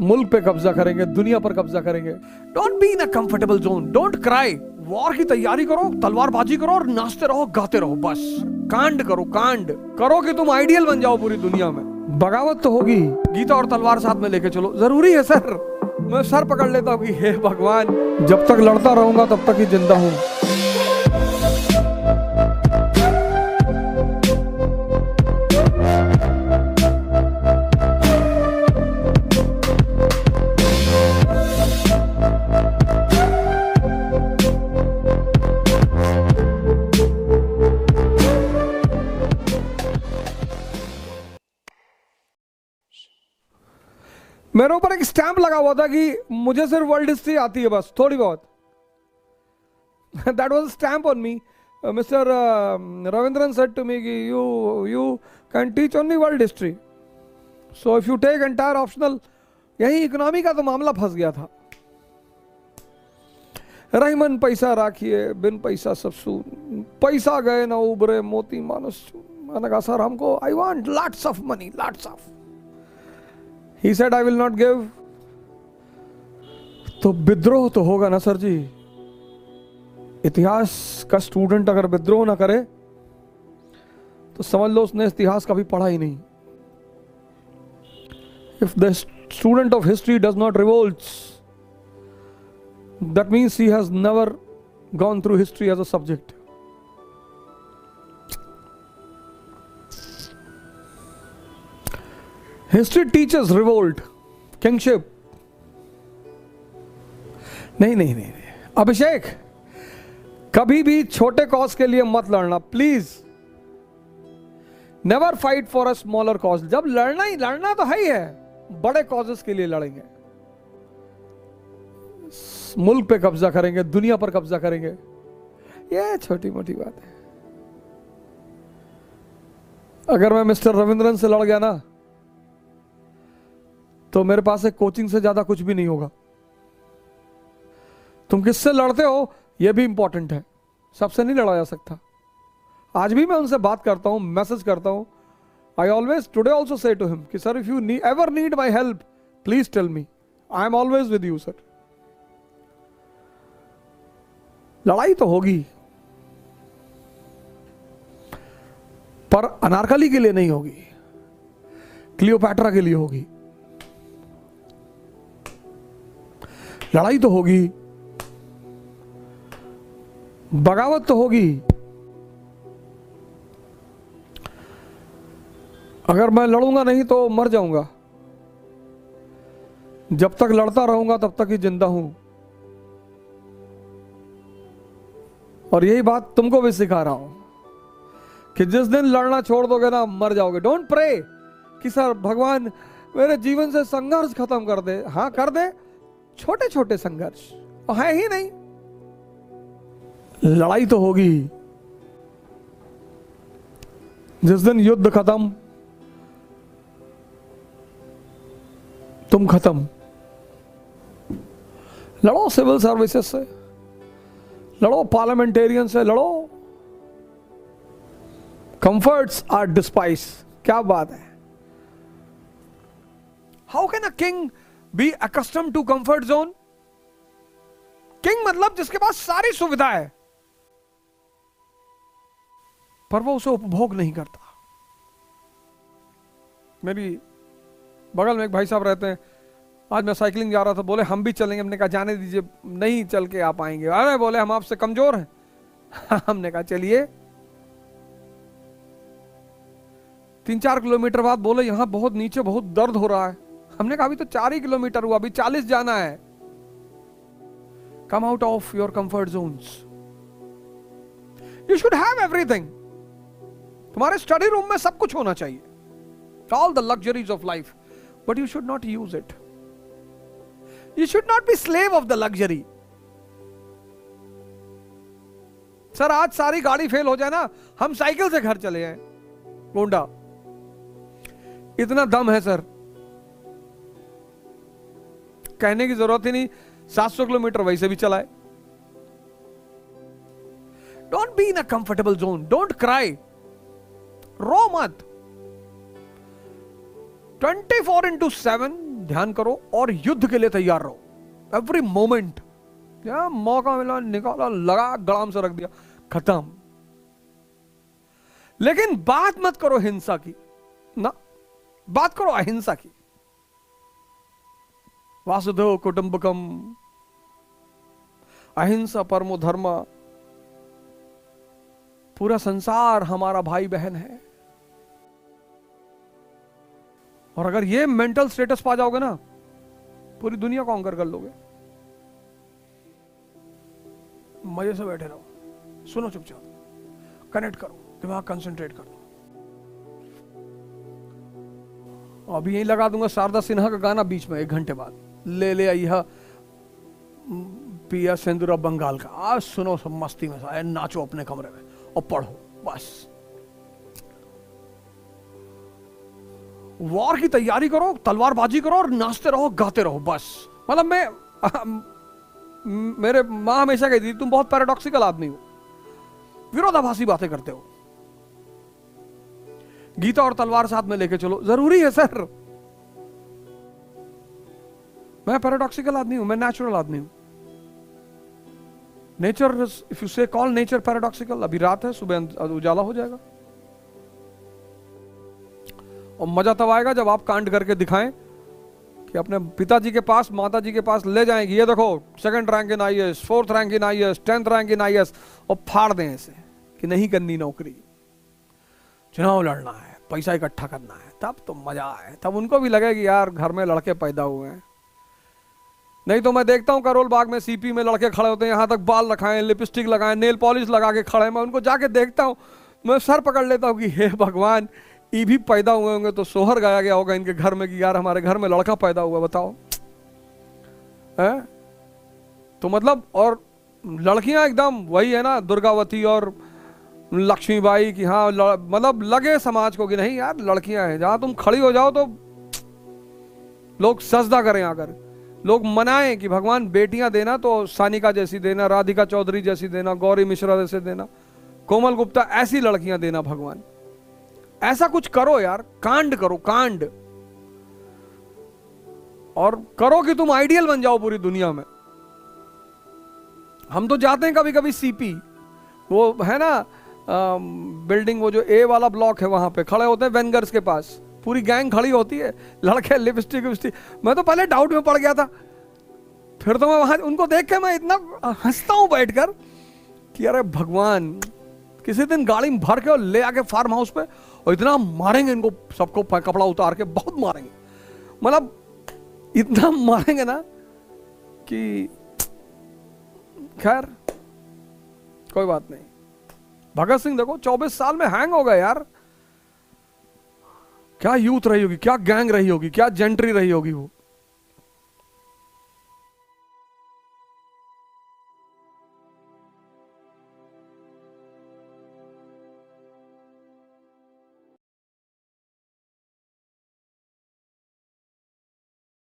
मुल्क पे कब्जा करेंगे, दुनिया पर कब्जा करेंगे। Don't be in a comfortable zone, don't cry. War की तैयारी करो, तलवारबाजी करो और नाचते रहो गाते रहो, बस कांड करो, कांड करो कि तुम आइडियल बन जाओ पूरी दुनिया में। बगावत तो होगी, गीता और तलवार साथ में लेके चलो, जरूरी है सर। मैं सर पकड़ लेता हूँ कि हे भगवान, जब तक लड़ता रहूंगा तब तक ही जिंदा हूँ। मेरे ऊपर एक स्टैंप लगा हुआ था कि मुझे सिर्फ वर्ल्ड हिस्ट्री आती है बस थोड़ी बहुत। That was stamp on me. Mister Ravindran said to me कि you can teach only world history, so if you take entire optional. यही इकोनॉमी का तो मामला फंस गया था। रहीमन पैसा राखिए बिन पैसा सब सून, पैसा गए ना उबरे मोती मानस। मैंने कहा सर हमको, I want lots of money, lots of. He said I will not give। तो विद्रोह तो होगा ना सर जी। इतिहास का स्टूडेंट अगर विद्रोह ना करे तो समझ लो उसने इतिहास कभी पढ़ा ही नहीं। If the student of history does not revolts, that means he has never gone through history as a subject। History teachers revolt, kingship. नहीं नहीं नहीं अभिषेक, कभी भी छोटे कॉज के लिए मत लड़ना please. Never fight for a smaller cause. जब लड़ना ही लड़ना तो है ही है, बड़े कॉजेस के लिए लड़ेंगे। मुल्क पे कब्जा करेंगे, दुनिया पर कब्जा करेंगे, ये छोटी मोटी बात है। अगर मैं मिस्टर रविंद्रन से लड़ गया ना तो मेरे पास एक कोचिंग से ज्यादा कुछ भी नहीं होगा। तुम किससे लड़ते हो यह भी इंपॉर्टेंट है, सबसे नहीं लड़ा जा सकता। आज भी मैं उनसे बात करता हूं, मैसेज करता हूं। I always today also say to him कि sir if you ever need my help please tell me, I am always with you sir. लड़ाई तो होगी पर अनारकली के लिए नहीं होगी, क्लियोपैट्रा के लिए होगी। लड़ाई तो होगी, बगावत तो होगी। अगर मैं लड़ूंगा नहीं तो मर जाऊंगा, जब तक लड़ता रहूंगा तब तक ही जिंदा हूं। और यही बात तुमको भी सिखा रहा हूं कि जिस दिन लड़ना छोड़ दोगे ना मर जाओगे। डोंट प्रे कि सर भगवान मेरे जीवन से संघर्ष खत्म कर दे। हां कर दे, छोटे छोटे संघर्ष है ही नहीं। लड़ाई तो होगी, जिस दिन युद्ध खत्म तुम खत्म। लड़ो सिविल सर्विसेज से, लड़ो पार्लियामेंटेरियन से, लड़ो। कंफर्ट्स आर डिस्पाइस, क्या बात है। How can a king Be accustomed to comfort zone? King मतलब जिसके पास सारी सुविधा है पर वो उसे उपभोग नहीं करता। मेरी बगल में एक भाई साहब रहते हैं, आज मैं साइकिलिंग जा रहा था, बोले हम भी चलेंगे। हमने कहा जाने दीजिए, नहीं चल के आप आएंगे। अरे बोले हम आपसे कमजोर हैं। हमने कहा चलिए। 3-4 किलोमीटर बाद बोले यहां बहुत नीचे बहुत दर्द हो रहा है। हमने कहा अभी तो 4 ही किलोमीटर हुआ, अभी 40 जाना है। Come out of your comfort zones. You should have everything. तुम्हारे स्टडी रूम में सब कुछ होना चाहिए, all the luxuries of life, but you should not use it. You should not be slave of the luxury. Sir आज सारी गाड़ी fail हो जाए ना, हम साइकिल से घर चले जाए। गोंडा इतना दम है सर, कहने की जरूरत ही नहीं। 700 किलोमीटर वैसे भी चलाए। Don't be in a comfortable zone, don't cry, रो मत। 24/7 ध्यान करो और युद्ध के लिए तैयार रहो एवरी मोमेंट। क्या मौका मिला, निकाला, लगा, गड़ाम से रख दिया, खत्म। लेकिन बात मत करो हिंसा की ना, बात करो अहिंसा की। वासुदेव कुटुंबकम, अहिंसा परमो धर्म। पूरा संसार हमारा भाई बहन है, और अगर ये मेंटल स्टेटस पा जाओगे ना, पूरी दुनिया को कॉन्कर कर लोगे। मजे से बैठे रहो, सुनो चुपचाप, कनेक्ट करो, दिमाग कंसंट्रेट कर दो। अभी यही लगा दूंगा शारदा सिन्हा का गाना बीच में, 1 घंटे बाद ले ले आई है पिया सिंदूरा बंगाल का। आज सुनो सब मस्ती में, सारे नाचो अपने कमरे में और पढ़ो। बस वॉर की तैयारी करो, तलवारबाजी करो और नाचते रहो, गाते रहो। बस मतलब मेरे माँ हमेशा कहती थी तुम बहुत पैराडॉक्सिकल आदमी हो, विरोधाभासी बातें करते हो। गीता और तलवार साथ में लेके चलो, जरूरी है सर। मैं पैराडॉक्सिकल आदमी हूं, मैं नेचुरल आदमी हूं। Nature, if you say call nature paradoxical. अभी रात है, सुबह उजाला हो जाएगा, और मजा तब आएगा जब आप कांड करके दिखाएं कि अपने पिताजी के पास, माताजी के पास ले जाएंगे, ये देखो 2nd rank in IAS, 4th rank in IAS, 10th rank in IAS, और फाड़ दें ऐसे कि नहीं करनी नौकरी, चुनाव लड़ना है, पैसा इकट्ठा करना है। तब तो मजा आए, तब उनको भी लगेगी यार घर में लड़के पैदा हुए हैं। नहीं तो मैं देखता हूँ करोल बाग में सीपी में लड़के खड़े होते हैं, यहाँ तक बाल रखाएं, लिपस्टिक लगाएं, नेल पॉलिश लगा के खड़े। मैं उनको जाके देखता हूँ, मैं सर पकड़ लेता हूँ कि हे भगवान, ये भी पैदा हुए होंगे तो सोहर गाया गया होगा इनके घर में कि यार हमारे घर में लड़का पैदा हुआ, बताओ है? तो मतलब, और लड़कियां एकदम वही है ना, दुर्गावती और लक्ष्मी बाई की। हाँ मतलब लगे समाज को कि नहीं यार लड़कियां हैं। जहां तुम खड़ी हो जाओ तो लोग सजदा करें, आकर लोग मनाएं कि भगवान बेटियां देना तो सानिका जैसी देना, राधिका चौधरी जैसी देना, गौरी मिश्रा जैसे देना, कोमल गुप्ता, ऐसी लड़कियां देना भगवान। ऐसा कुछ करो यार, कांड करो, कांड, और करो कि तुम आइडियल बन जाओ पूरी दुनिया में। हम तो जाते हैं कभी कभी सीपी, वो है ना बिल्डिंग, वो जो ए वाला ब्लॉक है, वहां पे खड़े होते हैं वेंगर्स के पास, पूरी गैंग खड़ी होती है, लड़के लिपस्टिक विपस्टिक। मैं तो पहले डाउट में पड़ गया था, फिर तो मैं वहां उनको देख के मैं इतना हंसता हूं बैठकर कि अरे भगवान, किसी दिन गाड़ी में भर के और ले आके फार्म हाउस पे, और इतना मारेंगे इनको सबको, कपड़ा उतार के बहुत मारेंगे, मतलब इतना मारेंगे ना कि खैर कोई बात नहीं। भगत सिंह देखो 24 साल में हैंग हो गए यार। क्या यूथ रही होगी, क्या गैंग रही होगी, क्या जेंट्री रही होगी वो।